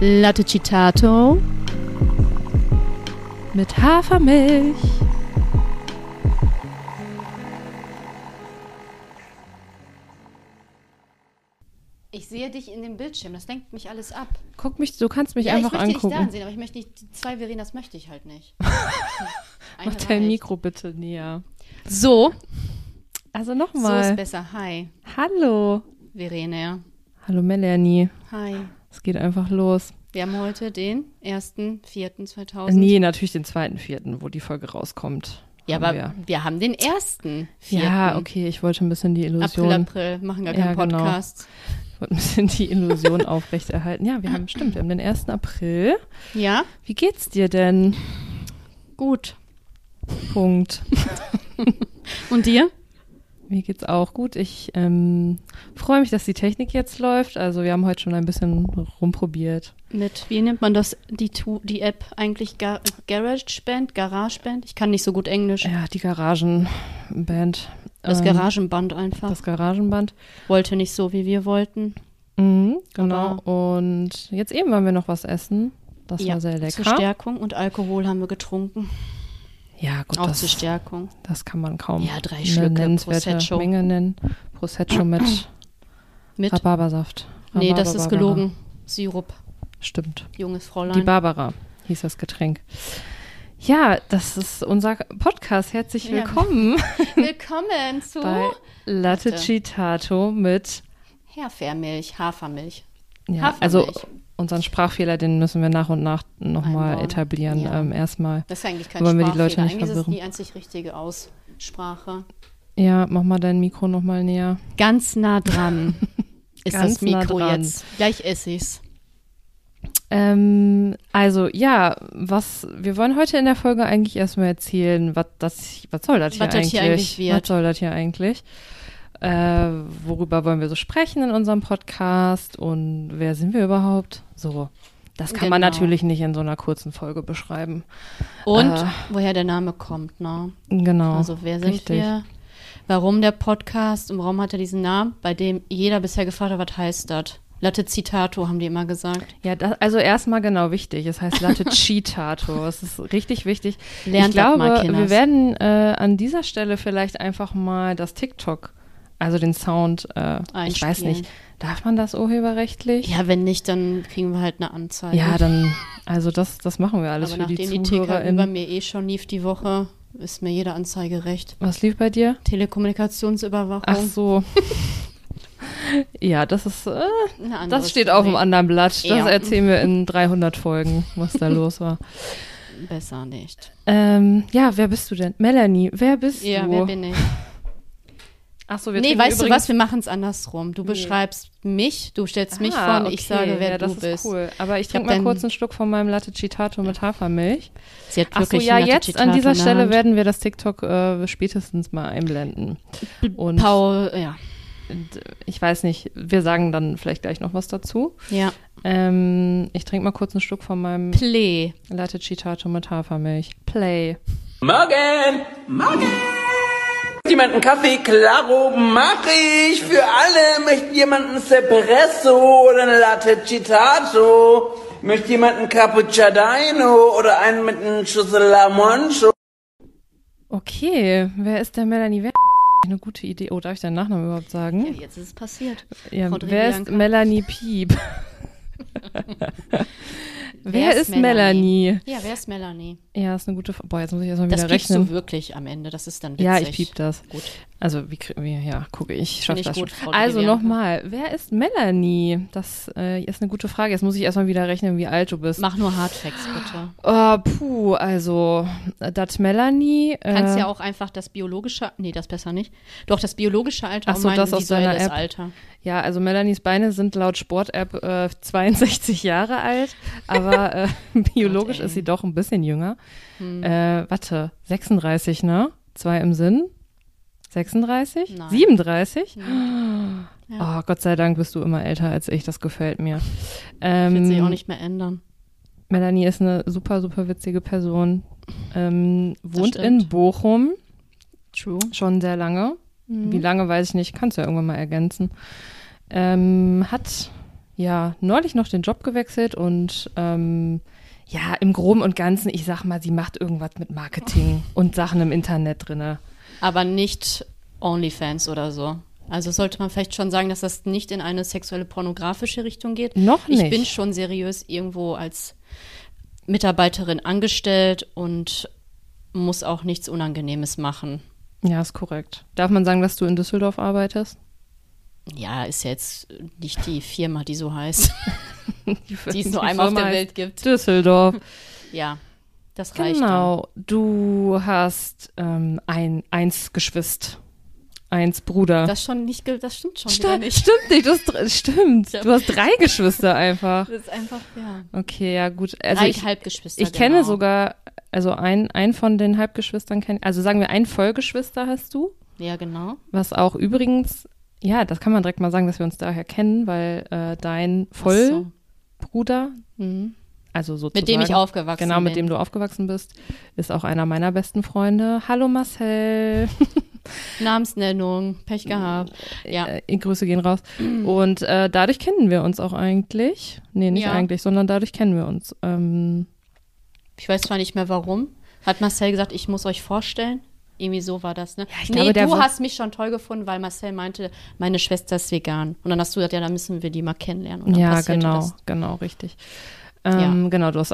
Latte Citato mit Hafermilch. Ich sehe dich in dem Bildschirm, das lenkt mich alles ab. Guck mich, du kannst mich einfach angucken. Ich möchte dich da ansehen, aber ich möchte nicht, die zwei Verenas möchte ich halt nicht. Mach dein Mikro bitte näher. So, also nochmal. So ist besser, hi. Hallo. Verena. Hallo Melanie. Hi. Es geht einfach los. Wir haben heute den 1.4.2000. Nee, natürlich den 2.4., wo die Folge rauskommt. Ja, aber wir haben den 1.4. Ja, okay, ich wollte ein bisschen die Illusion. April, machen gar keinen Podcast. Genau. Ich wollte ein bisschen die Illusion aufrechterhalten. Ja, wir haben den 1. April. Ja. Wie geht's dir denn? Gut. Punkt. Und dir? Mir geht's auch gut. Ich freue mich, dass die Technik jetzt läuft. Also wir haben heute schon ein bisschen rumprobiert. Wie nennt man das, die App eigentlich? Garage Band? Garage Band? Ich kann nicht so gut Englisch. Ja, die Garagenband. Das Garagenband einfach. Das Garagenband. Wollte nicht so, wie wir wollten. Mhm, genau. Aber und jetzt eben waren wir noch was essen. Das war sehr lecker. Zur Stärkung, und Alkohol haben wir getrunken. Ja, gut, auch zur Stärkung. Das kann man kaum eine nennenswerte Menge nennen. Prosecco mit Rhabarbersaft. Nee, das ist gelogen. Sirup. Stimmt. Junges Fräulein. Die Barbara hieß das Getränk. Ja, das ist unser Podcast. Herzlich willkommen. Ja. Willkommen zu Latte Citato mit Hafermilch. Ja, Hafermilch. Also unseren Sprachfehler, den müssen wir nach und nach nochmal etablieren. Ja. Erstmal. Das ist eigentlich kein Sprachfehler. Die Leute nicht eigentlich verwirren. Ist es die einzig richtige Aussprache. Ja, mach mal dein Mikro nochmal näher. Ganz nah dran ist das Mikro jetzt. Gleich esse ich's. Also ja, wir wollen heute in der Folge eigentlich erstmal erzählen, was soll das hier eigentlich? Worüber wollen wir so sprechen in unserem Podcast und wer sind wir überhaupt? So, das kann man natürlich nicht in so einer kurzen Folge beschreiben. Und woher der Name kommt, ne? Genau. Also wer sind wir? Warum der Podcast und warum hat er diesen Namen, bei dem jeder bisher gefragt hat, was heißt das? Latte Citato, haben die immer gesagt. Ja, also erstmal genau wichtig. Es heißt Latte Citato. Es ist richtig wichtig. Ich glaube, wir werden an dieser Stelle vielleicht einfach mal das TikTok, also den Sound, ich weiß nicht, darf man das urheberrechtlich? Ja, wenn nicht, dann kriegen wir halt eine Anzeige. Ja, dann, also das machen wir alles. Aber für die Zuhörer. Nachdem die TK über mir schon lief die Woche, ist mir jede Anzeige recht. Was lief bei dir? Telekommunikationsüberwachung. Ach so. Ja, das ist, das steht auf einem anderen Blatt. Das erzählen wir in 300 Folgen, was da los war. Besser nicht. Ja, wer bist du denn? Melanie, wer bist du? Ja, wer bin ich? Ach so, weißt du was, wir machen es andersrum. Du beschreibst mich, du stellst mich vor und ich sage, wer du bist. Das ist cool, aber ich trinke mal kurz einen Schluck von meinem Latte Citato mit Hafermilch. Sie hat wirklich einen Latte Citato an dieser Stelle werden wir das TikTok spätestens mal einblenden. Und Paul, ich weiß nicht, wir sagen dann vielleicht gleich noch was dazu. Ja. Ich trinke mal kurz einen Schluck von meinem Latte Citato mit Hafermilch. Morgen! Jemanden Kaffee? Klaro, mach ich! Für alle! Möchte jemanden Espresso oder eine Latte Citato? Möchte jemanden Cappuccino oder einen mit einem Schuss Lamoncho? Okay, wer ist der Melanie? Eine gute Idee. Oh, darf ich deinen Nachnamen überhaupt sagen? Ja, jetzt ist es passiert. Ja, wer ist Melanie Piep? Wer ist Melanie? Ja, wer ist Melanie? Ja, ist eine gute Frage. Boah, jetzt muss ich erstmal wieder rechnen. Das piepst du wirklich am Ende, das ist dann witzig. Ja, ich piep das. Gut. Also, gucke ich, schaffe das gut, schon. Also nochmal, wer ist Melanie? Das ist eine gute Frage. Jetzt muss ich erstmal wieder rechnen, wie alt du bist. Mach nur Hardfacts, bitte. Also, das Melanie. Kannst ja auch einfach das biologische, nee, das besser nicht. Doch, das biologische Alter und mein visuelles Alter. Ja, also Melanies Beine sind laut Sport-App 62 Jahre alt, aber biologisch ist sie doch ein bisschen jünger. Hm. 36, ne? 2 im Sinn. 36? Nein. 37? Nein. Ja. Oh, Gott sei Dank bist du immer älter als ich, das gefällt mir. Ich will sie auch nicht mehr ändern. Melanie ist eine super, super witzige Person. Wohnt in Bochum. True. Schon sehr lange. Mhm. Wie lange, weiß ich nicht. Kannst du ja irgendwann mal ergänzen. Hat ja neulich noch den Job gewechselt und ja, im Groben und Ganzen, ich sag mal, sie macht irgendwas mit Marketing und Sachen im Internet drinne. Aber nicht OnlyFans oder so. Also sollte man vielleicht schon sagen, dass das nicht in eine sexuelle pornografische Richtung geht. Noch nicht. Ich bin schon seriös irgendwo als Mitarbeiterin angestellt und muss auch nichts Unangenehmes machen. Ja, ist korrekt. Darf man sagen, dass du in Düsseldorf arbeitest? Ja, ist ja jetzt nicht die Firma, die so heißt, die es nur einmal auf der Welt gibt. Düsseldorf. Ja, das reicht. Genau, dann. Du hast eins Geschwist, eins Bruder. Das stimmt schon wieder nicht. Stimmt nicht, stimmt. Du hast drei Geschwister einfach. Das ist einfach, ja. Okay, ja gut. Also drei Halbgeschwister, ich kenne sogar, also ein von den Halbgeschwistern kenne ich, also sagen wir ein Vollgeschwister hast du. Ja, genau. Was auch übrigens… Ja, das kann man direkt mal sagen, dass wir uns daher kennen, weil dein Vollbruder, also sozusagen. Mit dem ich aufgewachsen bin. Genau, mit dem du aufgewachsen bist, ist auch einer meiner besten Freunde. Hallo Marcel. Namensnennung, Pech gehabt. Ja. Grüße gehen raus. Und dadurch kennen wir uns auch eigentlich. Nee, nicht eigentlich, sondern dadurch kennen wir uns. Ich weiß zwar nicht mehr warum. Hat Marcel gesagt, ich muss euch vorstellen? Irgendwie so war das, ne? Ja, ich glaube, du hast mich schon toll gefunden, weil Marcel meinte, meine Schwester ist vegan. Und dann hast du gesagt, ja, dann müssen wir die mal kennenlernen. Und dann passierte das. Genau, richtig. Ja. Genau, du hast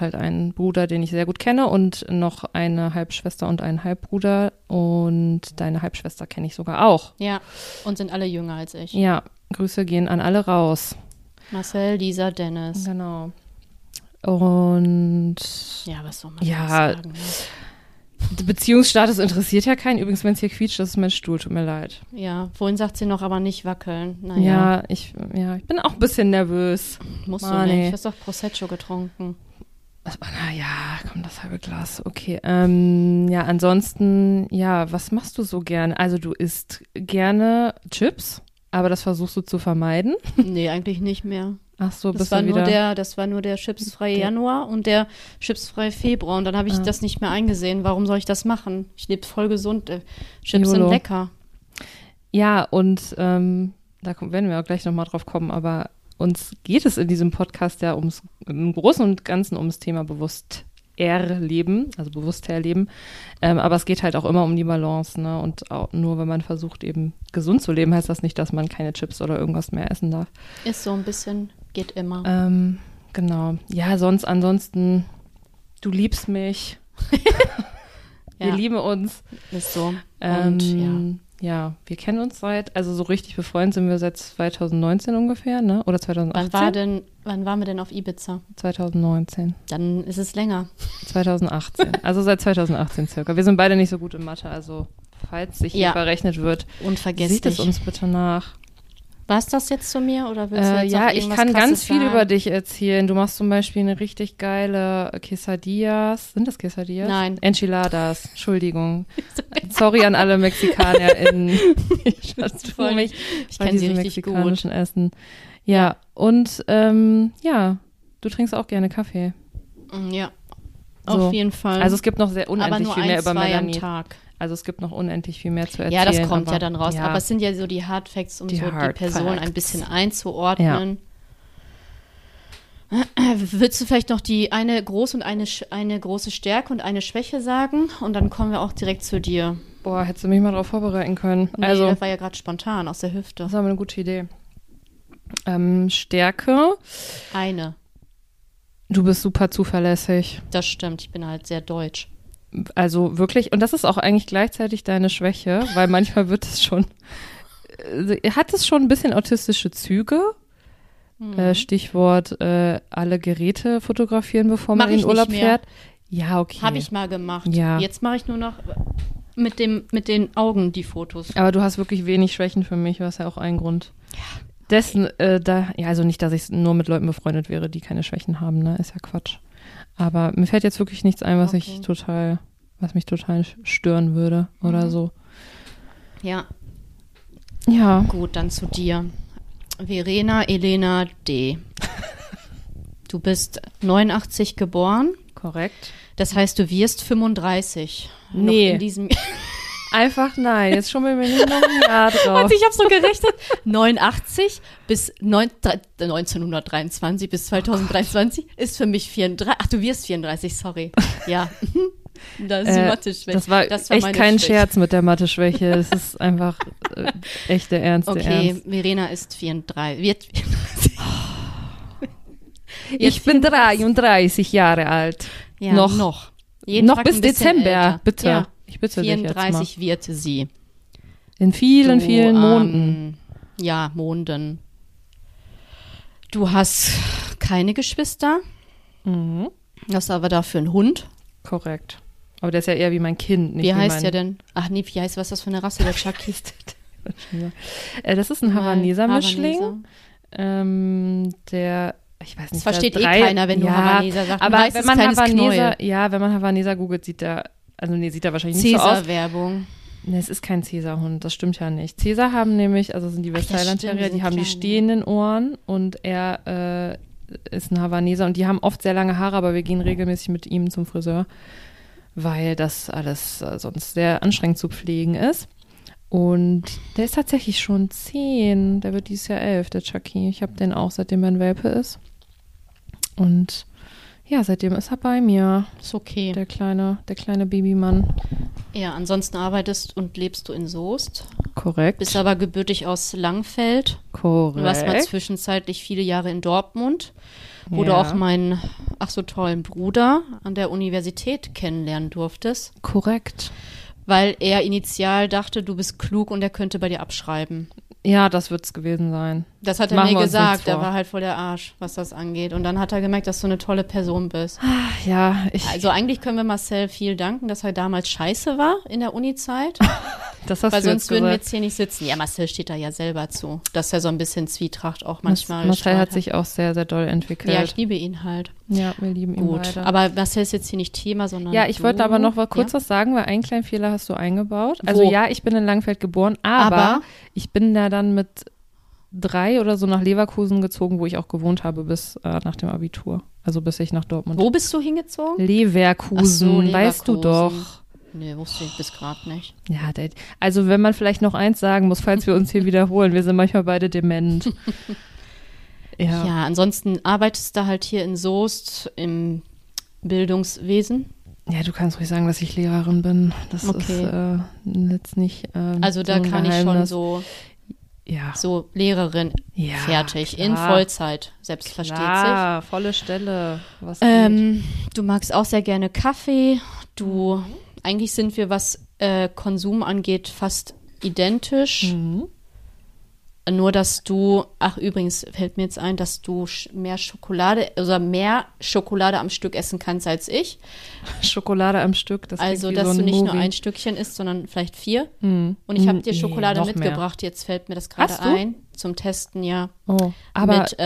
halt einen Bruder, den ich sehr gut kenne und noch eine Halbschwester und einen Halbbruder. Und deine Halbschwester kenne ich sogar auch. Ja, und sind alle jünger als ich. Ja, Grüße gehen an alle raus. Marcel, Lisa, Dennis. Genau. Und… Ja, was soll man sagen? Beziehungsstatus interessiert ja keinen. Übrigens, wenn es hier quietscht, das ist mein Stuhl, tut mir leid. Ja, vorhin sagt sie noch, aber nicht wackeln. Naja. Ja, ich bin auch ein bisschen nervös. Musst du nicht, du hast doch Prosecco getrunken. Naja, komm, das halbe Glas, okay. Ja, ansonsten, ja, was machst du so gerne? Also du isst gerne Chips, aber das versuchst du zu vermeiden? Nee, eigentlich nicht mehr. Ach so, das war nur der chipsfreie Januar und der chipsfreie Februar. Und dann habe ich das nicht mehr eingesehen. Warum soll ich das machen? Ich lebe voll gesund. Chips sind lecker. Ja, und werden wir auch gleich nochmal drauf kommen. Aber uns geht es in diesem Podcast ja im Großen und Ganzen ums Thema bewusster leben. Aber es geht halt auch immer um die Balance, ne? Und auch nur wenn man versucht, eben gesund zu leben, heißt das nicht, dass man keine Chips oder irgendwas mehr essen darf. Ist so ein bisschen, geht immer. Genau. Ja, ansonsten, du liebst mich. Wir lieben uns. Ist so. Und ja, wir kennen uns also so richtig befreundet sind wir seit 2019 ungefähr, ne? Oder 2018. Wann waren wir denn auf Ibiza? 2019. Dann ist es länger. 2018, also seit 2018 circa. Wir sind beide nicht so gut in Mathe, also falls sich hier verrechnet wird, sieht es uns bitte nach. War es das jetzt zu mir oder willst du jetzt noch irgendwas Krasses sagen? Ja, ich kann ganz viel über dich erzählen. Du machst zum Beispiel eine richtig geile Quesadillas. Sind das Quesadillas? Nein. Enchiladas, Entschuldigung. Sorry an alle MexikanerInnen. Ich kenne sie richtig gut. Mexikanischen Essen. Ja, und du trinkst auch gerne Kaffee. Ja, auf jeden Fall. Also es gibt noch unendlich viel mehr über Melanie. Am Tag. Also es gibt noch unendlich viel mehr zu erzählen. Ja, das kommt ja dann raus. Ja. Aber es sind ja so die Hard Facts, um die Person ein bisschen einzuordnen. Ja. Willst du vielleicht noch die eine große Stärke und eine Schwäche sagen? Und dann kommen wir auch direkt zu dir. Boah, hättest du mich mal darauf vorbereiten können. Nee, also, das war ja gerade spontan, aus der Hüfte. Das war eine gute Idee. Stärke. Eine. Du bist super zuverlässig. Das stimmt, ich bin halt sehr deutsch. Also wirklich, und das ist auch eigentlich gleichzeitig deine Schwäche, weil manchmal hat es schon ein bisschen autistische Züge. Stichwort, alle Geräte fotografieren, bevor man in den Urlaub fährt. Ja, okay. Habe ich mal gemacht. Ja. Jetzt mache ich nur noch mit den Augen die Fotos. Aber du hast wirklich wenig Schwächen für mich, was ja auch ein Grund. Ja. Also nicht, dass ich nur mit Leuten befreundet wäre, die keine Schwächen haben, ne? Ist ja Quatsch. Aber mir fällt jetzt wirklich nichts ein, was mich total stören würde oder so. Ja. Ja. Gut, dann zu dir. Verena Elena D. Du bist 89 geboren. Korrekt. Das heißt, du wirst 35. Nee. Einfach nein, jetzt schummeln wir nicht noch ein Jahr drauf. Und ich habe so gerechnet, 89 bis 1923 bis 2023 ist für mich 34. Ach, du wirst 34, sorry. Ja, da ist die Mathe-Schwäche. Das war echt kein Scherz mit der Mathe-Schwäche. Das ist einfach echt der Ernst. Okay, Verena ist 34. Ich bin 33 Jahre alt. Ja, noch. Noch bis Dezember, älter. Bitte. Ja. Ich bitte 34 wird sie. In vielen, vielen Monden. Ja, Monden. Du hast keine Geschwister. Mhm. Hast aber dafür einen Hund. Korrekt. Aber der ist ja eher wie mein Kind. Nicht wie heißt der denn? Ach nee, wie heißt, was ist das für eine Rasse, der Chucky? Das ist ein Havaneser-Mischling. Der... Ich weiß nicht, das versteht keiner, wenn du Havaneser sagst. Aber weißt, wenn man Havaneser, wenn man Havaneser googelt, sieht er wahrscheinlich nicht so aus. Cäsar-Werbung. Nee, es ist kein Cäsar-Hund, das stimmt ja nicht. Cäsar haben nämlich, also sind die Westfalen-Terrier, die haben klein, die stehenden Ohren und er ist ein Havaneser und die haben oft sehr lange Haare, aber wir gehen regelmäßig mit ihm zum Friseur, weil das alles sonst sehr anstrengend zu pflegen ist. Und der ist tatsächlich schon 10, der wird dieses Jahr 11, der Chucky. Ich habe den auch, seitdem er ein Welpe ist. Und ja, seitdem ist er bei mir. Ist okay. Der kleine Babymann. Ja, ansonsten arbeitest und lebst du in Soest. Korrekt. Bist aber gebürtig aus Langfeld. Korrekt. Du warst mal zwischenzeitlich viele Jahre in Dortmund, wo du auch meinen, ach so tollen Bruder an der Universität kennenlernen durftest. Korrekt. Weil er initial dachte, du bist klug und er könnte bei dir abschreiben. Ja, das wird's gewesen sein. Das hat er mir gesagt, er war halt voll der Arsch, was das angeht. Und dann hat er gemerkt, dass du eine tolle Person bist. Ja, also eigentlich können wir Marcel viel danken, dass er damals scheiße war in der Uni-Zeit. Das hast du jetzt gesagt. Weil sonst würden wir jetzt hier nicht sitzen. Ja, Marcel steht da ja selber zu, dass er so ein bisschen Zwietracht auch manchmal Marcel hat sich auch sehr, sehr doll entwickelt. Ja, ich liebe ihn halt. Ja, wir lieben ihn beide. Aber Marcel ist jetzt hier nicht Thema, sondern ja, ich wollte aber noch kurz was sagen, weil einen kleinen Fehler hast du eingebaut. Also ja, ich bin in Langfeld geboren, aber ich bin da dann mit 3 oder so nach Leverkusen gezogen, wo ich auch gewohnt habe bis nach dem Abitur. Also bis ich nach Dortmund. Wo bist du hingezogen? Leverkusen, weißt du doch. Nee, wusste ich bis gerade nicht. Ja, also wenn man vielleicht noch eins sagen muss, falls wir uns hier wiederholen, wir sind manchmal beide dement. Ja, ansonsten arbeitest du halt hier in Soest im Bildungswesen. Ja, du kannst ruhig sagen, dass ich Lehrerin bin. Das ist jetzt nicht also da so kann Geheimnis. Ich schon so... Ja. So, Lehrerin, fertig, klar. In Vollzeit, selbst versteht sich. Ja, volle Stelle. Was du magst auch sehr gerne Kaffee. Eigentlich sind wir, was Konsum angeht, fast identisch. Mhm. Nur, dass du, ach übrigens, fällt mir jetzt ein, dass du mehr Schokolade am Stück essen kannst als ich. Schokolade am Stück, das klingt wie so ein Movie. Also, dass du nicht nur ein Stückchen isst, sondern vielleicht 4. Mm. Und ich habe dir Schokolade mitgebracht, jetzt fällt mir das gerade ein. Zum Testen, ja. Oh, aber mit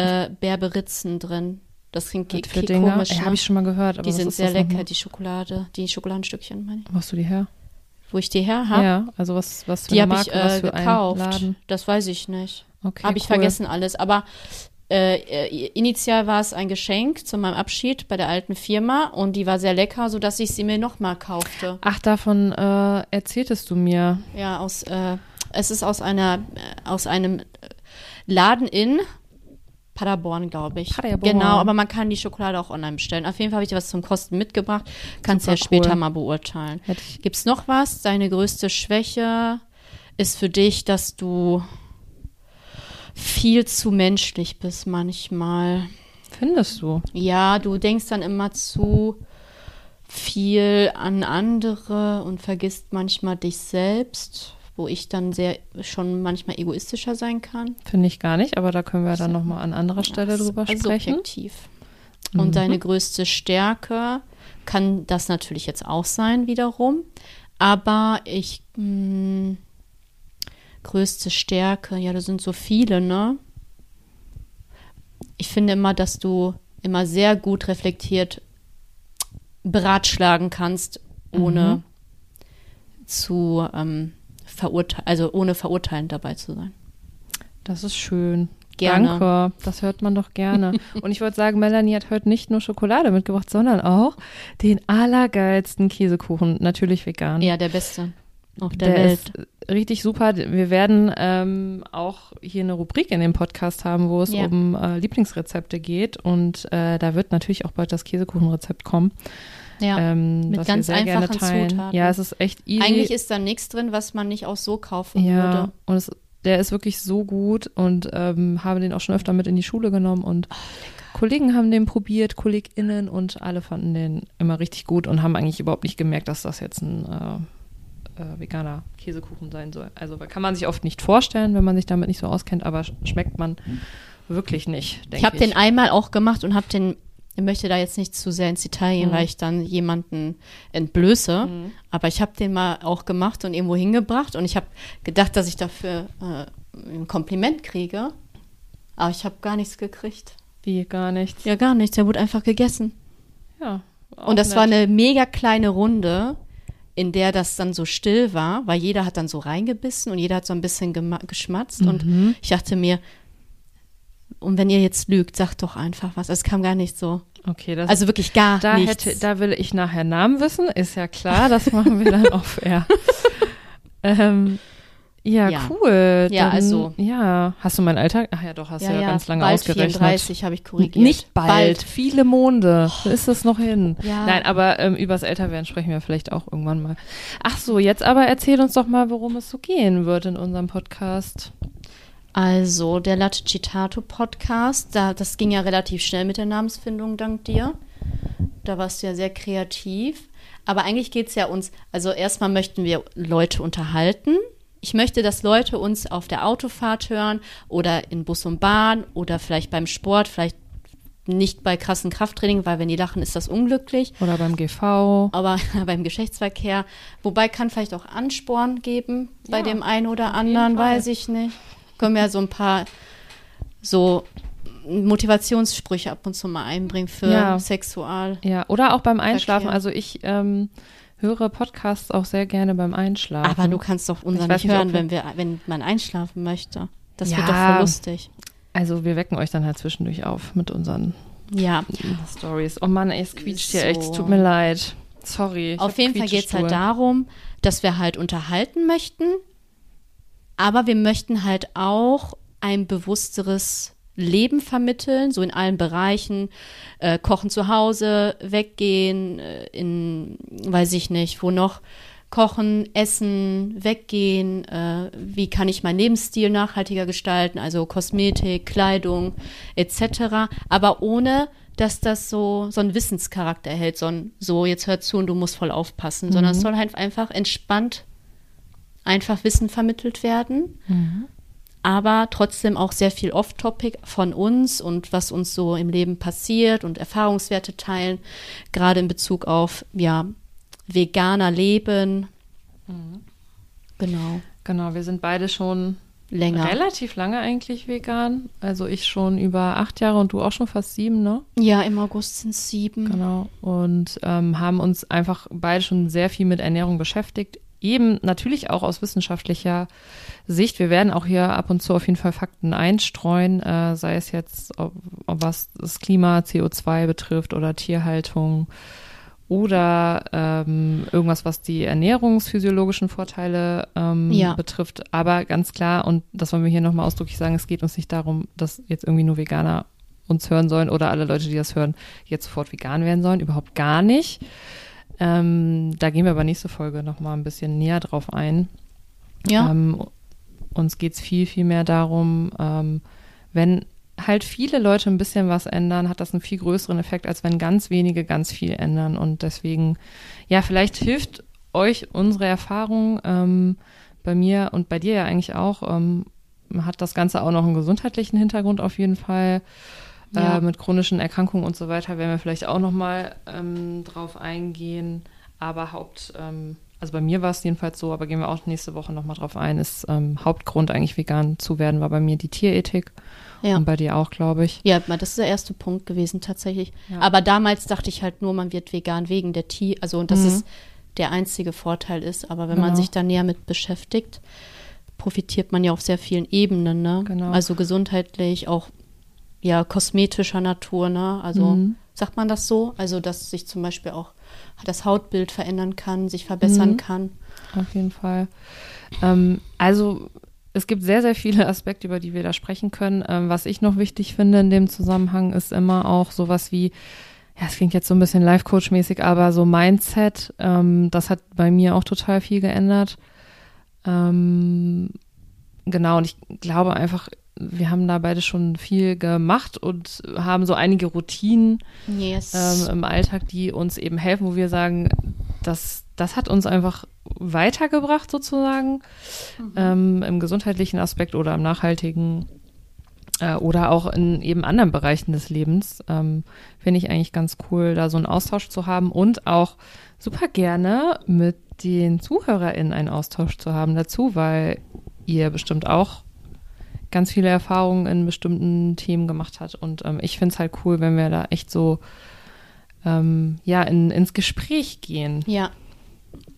Berberitzen drin. Das klingt komisch. Habe ich schon mal gehört. Aber die sind sehr lecker, die Schokolade, die Schokoladenstückchen, meine ich. Machst du die her? Wo ich die her habe. Ja, also was für eine Marke, was für einen Laden. Die habe ich gekauft, das weiß ich nicht. Okay, habe ich vergessen alles, aber initial war es ein Geschenk zu meinem Abschied bei der alten Firma und die war sehr lecker, sodass ich sie mir nochmal kaufte. Ach, davon erzähltest du mir. Ja, es ist aus einem Laden in Paderborn, glaube ich. Paderborn. Genau, aber man kann die Schokolade auch online bestellen. Auf jeden Fall habe ich dir was zum Kosten mitgebracht. Kannst du ja später mal beurteilen. Gibt es noch was? Deine größte Schwäche ist für dich, dass du viel zu menschlich bist manchmal. Findest du? Ja, du denkst dann immer zu viel an andere und vergisst manchmal dich selbst, wo ich dann schon manchmal egoistischer sein kann. Finde ich gar nicht, aber da können wir dann nochmal an anderer Stelle drüber sprechen. Subjektiv. Und deine größte Stärke kann das natürlich jetzt auch sein wiederum, aber größte Stärke, ja, das sind so viele, ne? Ich finde immer, dass du immer sehr gut reflektiert beratschlagen kannst, ohne zu ohne verurteilend dabei zu sein. Das ist schön. Gerne. Danke, das hört man doch gerne. Und ich würde sagen, Melanie hat heute nicht nur Schokolade mitgebracht, sondern auch den allergeilsten Käsekuchen, natürlich vegan. Ja, der beste. auf der Welt. Ist richtig super. Wir werden auch hier eine Rubrik in dem Podcast haben, wo es um Lieblingsrezepte geht. Und da wird natürlich auch bald das Käsekuchenrezept kommen. Ja, mit ganz einfachen Zutaten. Ja, es ist echt easy. Eigentlich ist da nichts drin, was man nicht auch so kaufen würde. Und der ist wirklich so gut und habe den auch schon öfter mit in die Schule genommen und Kollegen haben den probiert, KollegInnen, und alle fanden den immer richtig gut und haben eigentlich überhaupt nicht gemerkt, dass das jetzt ein veganer Käsekuchen sein soll. Also kann man sich oft nicht vorstellen, wenn man sich damit nicht so auskennt, aber schmeckt man wirklich nicht, denke ich. Habe den einmal auch gemacht und ich möchte da jetzt nicht zu sehr ins Detail gehen, weil ich dann jemanden entblöße. Mhm. Aber ich habe den mal auch gemacht und irgendwo hingebracht. Und ich habe gedacht, dass ich dafür ein Kompliment kriege. Aber ich habe gar nichts gekriegt. Wie, gar nichts? Ja, gar nichts. Der wurde einfach gegessen. Ja. Und das war eine mega kleine Runde, in der das dann so still war. Weil jeder hat dann so reingebissen und jeder hat so ein bisschen geschmatzt. Mhm. Und ich dachte mir, und wenn ihr jetzt lügt, sagt doch einfach was. Es kam gar nicht so. Okay, also wirklich nichts. Da will ich nachher Namen wissen, ist ja klar. Das machen wir dann off air. Ja, cool. Ja, dann, also. Ja, hast du meinen Alltag? Ach ja, doch, hast du ja ganz lange ausgerechnet. 34 habe ich korrigiert. Nicht bald. Viele Monde. Oh. Ist es noch hin? Ja. Nein, aber übers Älterwerden sprechen wir vielleicht auch irgendwann mal. Ach so, jetzt aber erzähl uns doch mal, worum es so gehen wird in unserem Podcast. Also, der Latte Citato Podcast, das ging ja relativ schnell mit der Namensfindung, dank dir. Da warst du ja sehr kreativ. Aber eigentlich geht es ja uns, also erstmal möchten wir Leute unterhalten. Ich möchte, dass Leute uns auf der Autofahrt hören oder in Bus und Bahn oder vielleicht beim Sport, vielleicht nicht bei krassen Krafttraining, weil wenn die lachen, ist das unglücklich. Oder beim GV. Aber beim Geschlechtsverkehr. Wobei, kann vielleicht auch Ansporn geben bei dem einen oder anderen, weiß ich nicht. Können wir ja so ein paar so Motivationssprüche ab und zu mal einbringen für Sexual. Ja, oder auch beim Einschlafen. Verkehr. Also ich höre Podcasts auch sehr gerne beim Einschlafen. Aber du kannst doch unseren nicht hören, wenn man einschlafen möchte. Das wird doch voll lustig. Also wir wecken euch dann halt zwischendurch auf mit unseren Stories. Oh Mann, ey, es quietscht hier echt. Es tut mir leid. Sorry. Auf jeden Fall geht es halt darum, dass wir halt unterhalten möchten. Aber wir möchten halt auch ein bewussteres Leben vermitteln, so in allen Bereichen, kochen zu Hause, weggehen, weiß ich nicht, wo noch, kochen, essen, weggehen, wie kann ich meinen Lebensstil nachhaltiger gestalten, also Kosmetik, Kleidung etc., aber ohne, dass das so einen Wissenscharakter erhält, so jetzt hör zu und du musst voll aufpassen, sondern es soll halt einfach entspannt einfach Wissen vermittelt werden, aber trotzdem auch sehr viel Off-Topic von uns und was uns so im Leben passiert und Erfahrungswerte teilen, gerade in Bezug auf, veganer Leben. Mhm. Genau, wir sind beide schon relativ lange eigentlich vegan. Also ich schon über 8 Jahre und du auch schon fast 7, ne? Ja, im August sind es 7. Genau, und haben uns einfach beide schon sehr viel mit Ernährung beschäftigt, eben natürlich auch aus wissenschaftlicher Sicht. Wir werden auch hier ab und zu auf jeden Fall Fakten einstreuen, sei es jetzt, ob was das Klima, CO2 betrifft oder Tierhaltung oder irgendwas, was die ernährungsphysiologischen Vorteile betrifft. Aber ganz klar, und das wollen wir hier nochmal ausdrücklich sagen, es geht uns nicht darum, dass jetzt irgendwie nur Veganer uns hören sollen oder alle Leute, die das hören, jetzt sofort vegan werden sollen. Überhaupt gar nicht. Da gehen wir aber nächste Folge nochmal ein bisschen näher drauf ein. Ja. Uns geht es viel, viel mehr darum, wenn halt viele Leute ein bisschen was ändern, hat das einen viel größeren Effekt, als wenn ganz wenige ganz viel ändern. Und deswegen, vielleicht hilft euch unsere Erfahrung, bei mir und bei dir ja eigentlich auch, hat das Ganze auch noch einen gesundheitlichen Hintergrund auf jeden Fall. Ja. Mit chronischen Erkrankungen und so weiter werden wir vielleicht auch nochmal drauf eingehen. Aber also bei mir war es jedenfalls so, aber gehen wir auch nächste Woche nochmal drauf ein, ist Hauptgrund eigentlich vegan zu werden, war bei mir die Tierethik und bei dir auch, glaube ich. Ja, das ist der erste Punkt gewesen tatsächlich. Ja. Aber damals dachte ich halt nur, man wird vegan wegen der Tier, also und das ist der einzige Vorteil ist. Aber wenn man sich da näher mit beschäftigt, profitiert man ja auf sehr vielen Ebenen, ne? Genau. Also gesundheitlich, auch kosmetischer Natur, ne? Also sagt man das so? Also dass sich zum Beispiel auch das Hautbild verändern kann, sich verbessern kann. Auf jeden Fall. Also es gibt sehr, sehr viele Aspekte, über die wir da sprechen können. Was ich noch wichtig finde in dem Zusammenhang ist immer auch sowas wie, ja, es klingt jetzt so ein bisschen Life-Coach-mäßig, aber so Mindset, das hat bei mir auch total viel geändert. Genau, und ich glaube einfach, wir haben da beide schon viel gemacht und haben so einige Routinen im Alltag, die uns eben helfen, wo wir sagen, das hat uns einfach weitergebracht sozusagen, im gesundheitlichen Aspekt oder im nachhaltigen oder auch in eben anderen Bereichen des Lebens. Finde ich eigentlich ganz cool, da so einen Austausch zu haben und auch super gerne mit den ZuhörerInnen einen Austausch zu haben dazu, weil ihr bestimmt auch ganz viele Erfahrungen in bestimmten Themen gemacht hat. Und ich finde es halt cool, wenn wir da echt so ins Gespräch gehen. Ja,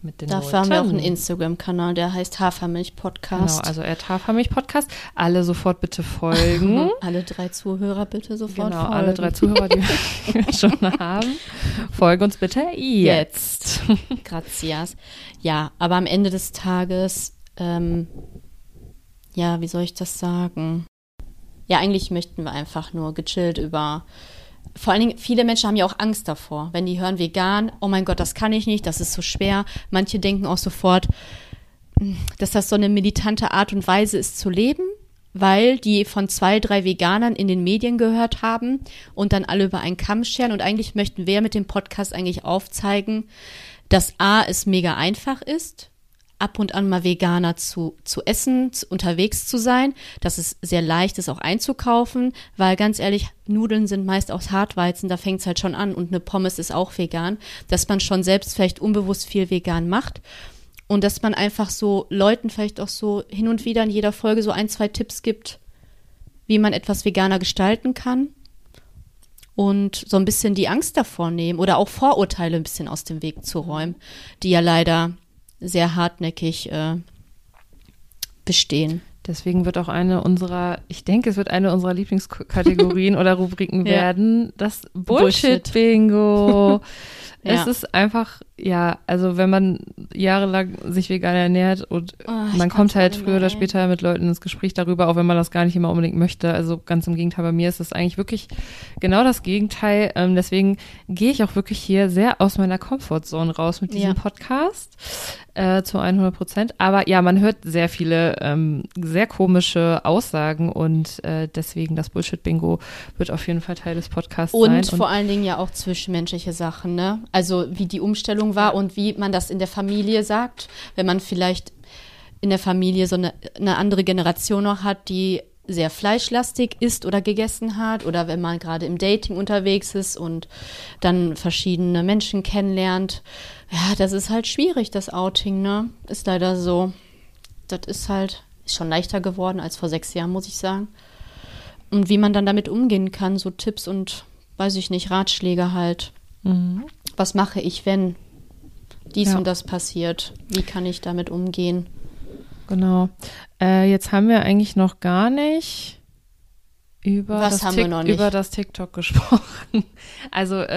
mit den Leuten. Dafür haben wir auch einen Instagram-Kanal, der heißt Hafermilch-Podcast. Genau, also @Hafermilch-Podcast. Alle sofort bitte folgen. Alle 3 Zuhörer bitte sofort folgen. Alle 3 Zuhörer, die wir schon haben, folgen uns bitte jetzt. Gracias. Ja, aber am Ende des Tages wie soll ich das sagen? Ja, eigentlich möchten wir einfach nur gechillt über, vor allen Dingen, viele Menschen haben ja auch Angst davor, wenn die hören vegan, oh mein Gott, das kann ich nicht, das ist so schwer. Manche denken auch sofort, dass das so eine militante Art und Weise ist zu leben, weil die von 2, 3 Veganern in den Medien gehört haben und dann alle über einen Kamm scheren. Und eigentlich möchten wir mit dem Podcast eigentlich aufzeigen, dass A, es mega einfach ist, ab und an mal veganer zu essen, unterwegs zu sein, dass es sehr leicht ist, auch einzukaufen, weil ganz ehrlich, Nudeln sind meist aus Hartweizen, da fängt es halt schon an und eine Pommes ist auch vegan, dass man schon selbst vielleicht unbewusst viel vegan macht und dass man einfach so Leuten vielleicht auch so hin und wieder in jeder Folge so 1, 2 Tipps gibt, wie man etwas veganer gestalten kann und so ein bisschen die Angst davor nehmen oder auch Vorurteile ein bisschen aus dem Weg zu räumen, die ja leider sehr hartnäckig bestehen. Deswegen wird auch eine unserer Lieblingskategorien oder Rubriken werden, das Bullshit-Bingo. Es ist einfach, wenn man jahrelang sich vegan ernährt und man kommt halt früher oder später mit Leuten ins Gespräch darüber, auch wenn man das gar nicht immer unbedingt möchte. Also ganz im Gegenteil, bei mir ist es eigentlich wirklich genau das Gegenteil. Deswegen gehe ich auch wirklich hier sehr aus meiner Comfortzone raus mit diesem Podcast. Zu 100%. Aber ja, man hört sehr viele sehr komische Aussagen und deswegen das Bullshit-Bingo wird auf jeden Fall Teil des Podcasts sein. Und vor allen Dingen ja auch zwischenmenschliche Sachen, ne? Also wie die Umstellung war und wie man das in der Familie sagt, wenn man vielleicht in der Familie so eine andere Generation noch hat, die sehr fleischlastig ist oder gegessen hat oder wenn man gerade im Dating unterwegs ist und dann verschiedene Menschen kennenlernt. Ja, das ist halt schwierig, das Outing, ne? Ist leider so. Das ist halt schon leichter geworden als vor 6 Jahren, muss ich sagen. Und wie man dann damit umgehen kann, so Tipps und, weiß ich nicht, Ratschläge halt. Mhm. Was mache ich, wenn dies und das passiert? Wie kann ich damit umgehen? Genau. Jetzt haben wir eigentlich noch gar nicht über das TikTok gesprochen. Also das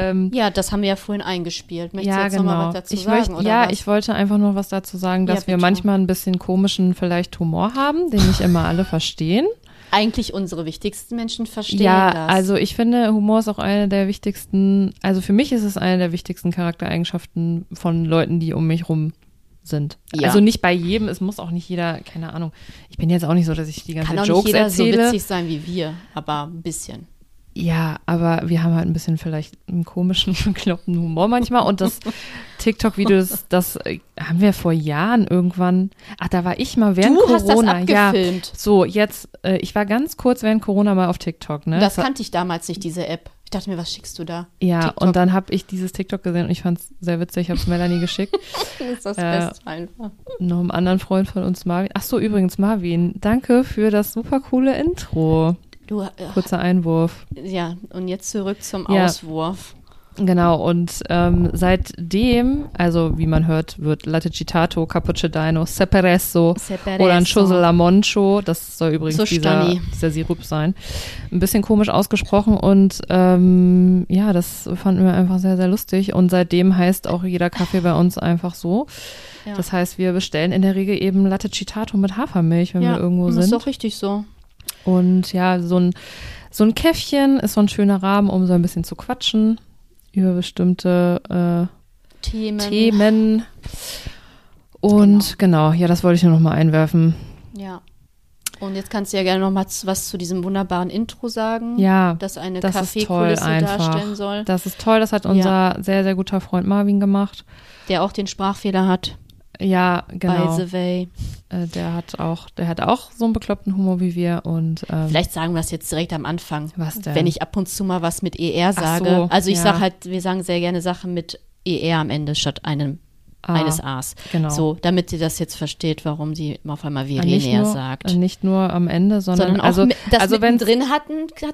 haben wir ja vorhin eingespielt. Möchtest du jetzt noch mal was dazu sagen? Ich wollte einfach nur was dazu sagen, dass wir manchmal ein bisschen komischen vielleicht Humor haben, den nicht immer alle verstehen. Eigentlich unsere wichtigsten Menschen verstehen das. Ja, also ich finde, Humor ist auch eine der wichtigsten, also für mich ist es eine der wichtigsten Charaktereigenschaften von Leuten, die um mich rum sind. Ja. Also nicht bei jedem, es muss auch nicht jeder, keine Ahnung, ich bin jetzt auch nicht so, dass ich die ganze Zeit Jokes erzähle. Kann auch nicht jeder so witzig sein wie wir, aber ein bisschen. Ja, aber wir haben halt ein bisschen vielleicht einen komischen, bekloppten Humor manchmal und das TikTok-Video, das haben wir vor Jahren irgendwann, da war ich mal während Corona. Du hast das abgefilmt. Ja, so jetzt, ich war ganz kurz während Corona mal auf TikTok, ne? Das kannte ich damals nicht, diese App. Ich dachte mir, was schickst du da? Ja, TikTok. Und dann habe ich dieses TikTok gesehen und ich fand es sehr witzig. Ich habe es Melanie geschickt. Das ist das Beste einfach. Noch einem anderen Freund von uns, Marvin. Ach so, übrigens, Marvin, danke für das super coole Intro. Kurzer Einwurf. Ja, und jetzt zurück zum Auswurf. Genau, und seitdem, also wie man hört, wird Latte Citato, Cappuccino, Seperesso oder ein Schussel Lamoncho, das soll übrigens so dieser Sirup sein, ein bisschen komisch ausgesprochen, und ja, das fanden wir einfach sehr, sehr lustig, und seitdem heißt auch jeder Kaffee bei uns einfach so. Ja. Das heißt, wir bestellen in der Regel eben Latte Citato mit Hafermilch, wenn wir irgendwo sind. Ja, ist doch richtig so. Und ja, so ein Käffchen ist so ein schöner Rahmen, um so ein bisschen zu quatschen über bestimmte Themen. Und genau, ja, das wollte ich nur noch mal einwerfen. Ja. Und jetzt kannst du ja gerne noch mal was zu diesem wunderbaren Intro sagen, das eine Kaffeekulisse darstellen soll. Das ist toll, das hat unser sehr, sehr guter Freund Marvin gemacht. Der auch den Sprachfehler hat. Ja, genau. By the way. Der hat auch so einen bekloppten Humor wie wir. Und vielleicht sagen wir das jetzt direkt am Anfang. Was denn? Wenn ich ab und zu mal was mit ER sage. So, also ich sage halt, wir sagen sehr gerne Sachen mit ER am Ende statt eines A's. Genau. So, damit ihr das jetzt versteht, warum sie auf einmal ER sagt. Nicht nur am Ende, sondern auch, also, mittendrin hat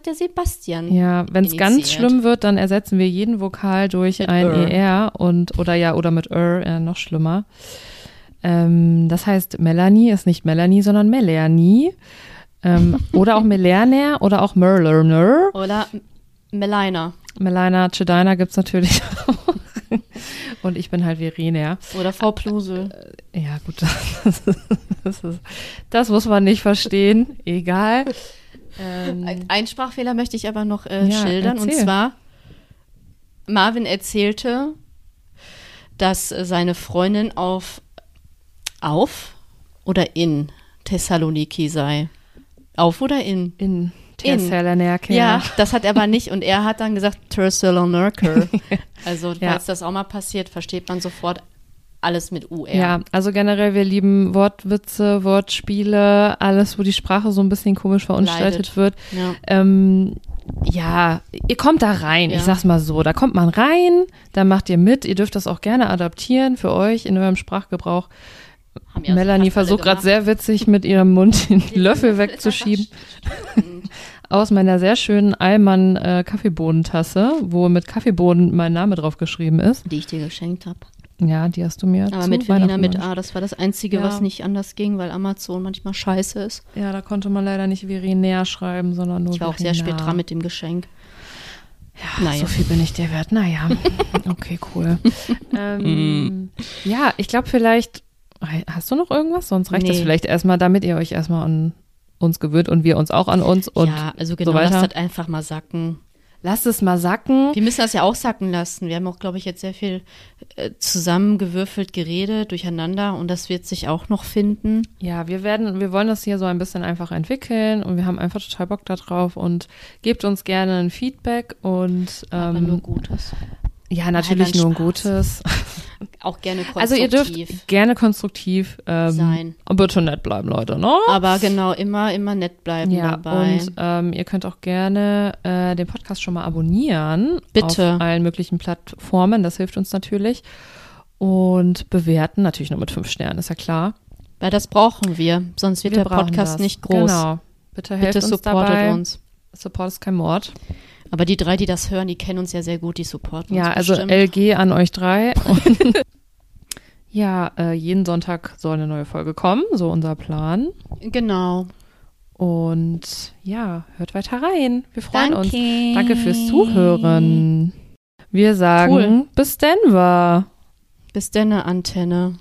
der Sebastian. Ja, wenn es ganz schlimm wird, dann ersetzen wir jeden Vokal durch mit ein ER oder mit noch schlimmer. Das heißt, Melanie ist nicht Melanie, sondern Melanie. Oder auch Melerner oder auch Merlerner. Oder Melina. Melina, Chedina gibt es natürlich auch. Und ich bin halt Verena. Oder Frau Plusel. Ja, gut, das muss man nicht verstehen. Egal. Ein Sprachfehler möchte ich aber noch schildern. Erzähl. Und zwar, Marvin erzählte, dass seine Freundin auf oder in Thessaloniki sei. Auf oder in? In Thessaloniki. Ja, das hat er aber nicht. Und er hat dann gesagt Thessaloniki. Also falls das auch mal passiert, versteht man sofort alles mit UR. Ja, also generell, wir lieben Wortwitze, Wortspiele, alles, wo die Sprache so ein bisschen komisch verunstaltet wird. Ja. Ihr kommt da rein, ich sag's mal so, da kommt man rein, da macht ihr mit, ihr dürft das auch gerne adaptieren für euch in eurem Sprachgebrauch. Melanie versucht gerade sehr witzig mit ihrem Mund den Löffel wegzuschieben aus meiner sehr schönen Allmann Kaffeebohnentasse, wo mit Kaffeebohnen mein Name drauf geschrieben ist. Die ich dir geschenkt habe. Ja, die hast du mir aber mit Verena mit A, das war das Einzige, was nicht anders ging, weil Amazon manchmal scheiße ist. Ja, da konnte man leider nicht Verena schreiben, sondern nur Verena. Ich war auch sehr spät dran mit dem Geschenk. Ja, so viel bin ich dir wert. Naja, okay, cool. Ja, ich glaube vielleicht, hast du noch irgendwas? Sonst reicht das vielleicht erstmal, damit ihr euch erstmal an uns gewöhnt und wir uns auch an uns und so weiter. Ja, also genau, lasst das einfach mal sacken. Lasst es mal sacken. Wir müssen das ja auch sacken lassen. Wir haben auch, glaube ich, jetzt sehr viel zusammengewürfelt geredet, durcheinander, und das wird sich auch noch finden. Ja, wir wollen das hier so ein bisschen einfach entwickeln, und wir haben einfach total Bock da drauf, und gebt uns gerne ein Feedback und aber nur Gutes. Ja, natürlich nur ein Gutes. Auch gerne konstruktiv. Also ihr dürft gerne konstruktiv sein. Und bitte nett bleiben, Leute, ne? Aber genau, immer nett bleiben dabei. Und ihr könnt auch gerne den Podcast schon mal abonnieren. Bitte. Auf allen möglichen Plattformen, das hilft uns natürlich. Und bewerten, natürlich nur mit 5 Sternen, ist ja klar. Weil das brauchen wir, sonst wird der Podcast nicht groß. Genau, bitte helft uns dabei. Bitte supportet uns. Support ist kein Mord. Aber die 3, die das hören, die kennen uns ja sehr gut, die supporten uns bestimmt. LG an euch 3. Jeden Sonntag soll eine neue Folge kommen, so unser Plan. Genau. Und ja, hört weiter rein. Wir freuen uns. Danke fürs Zuhören. Wir sagen bis Denver. Bis denne, Antenne.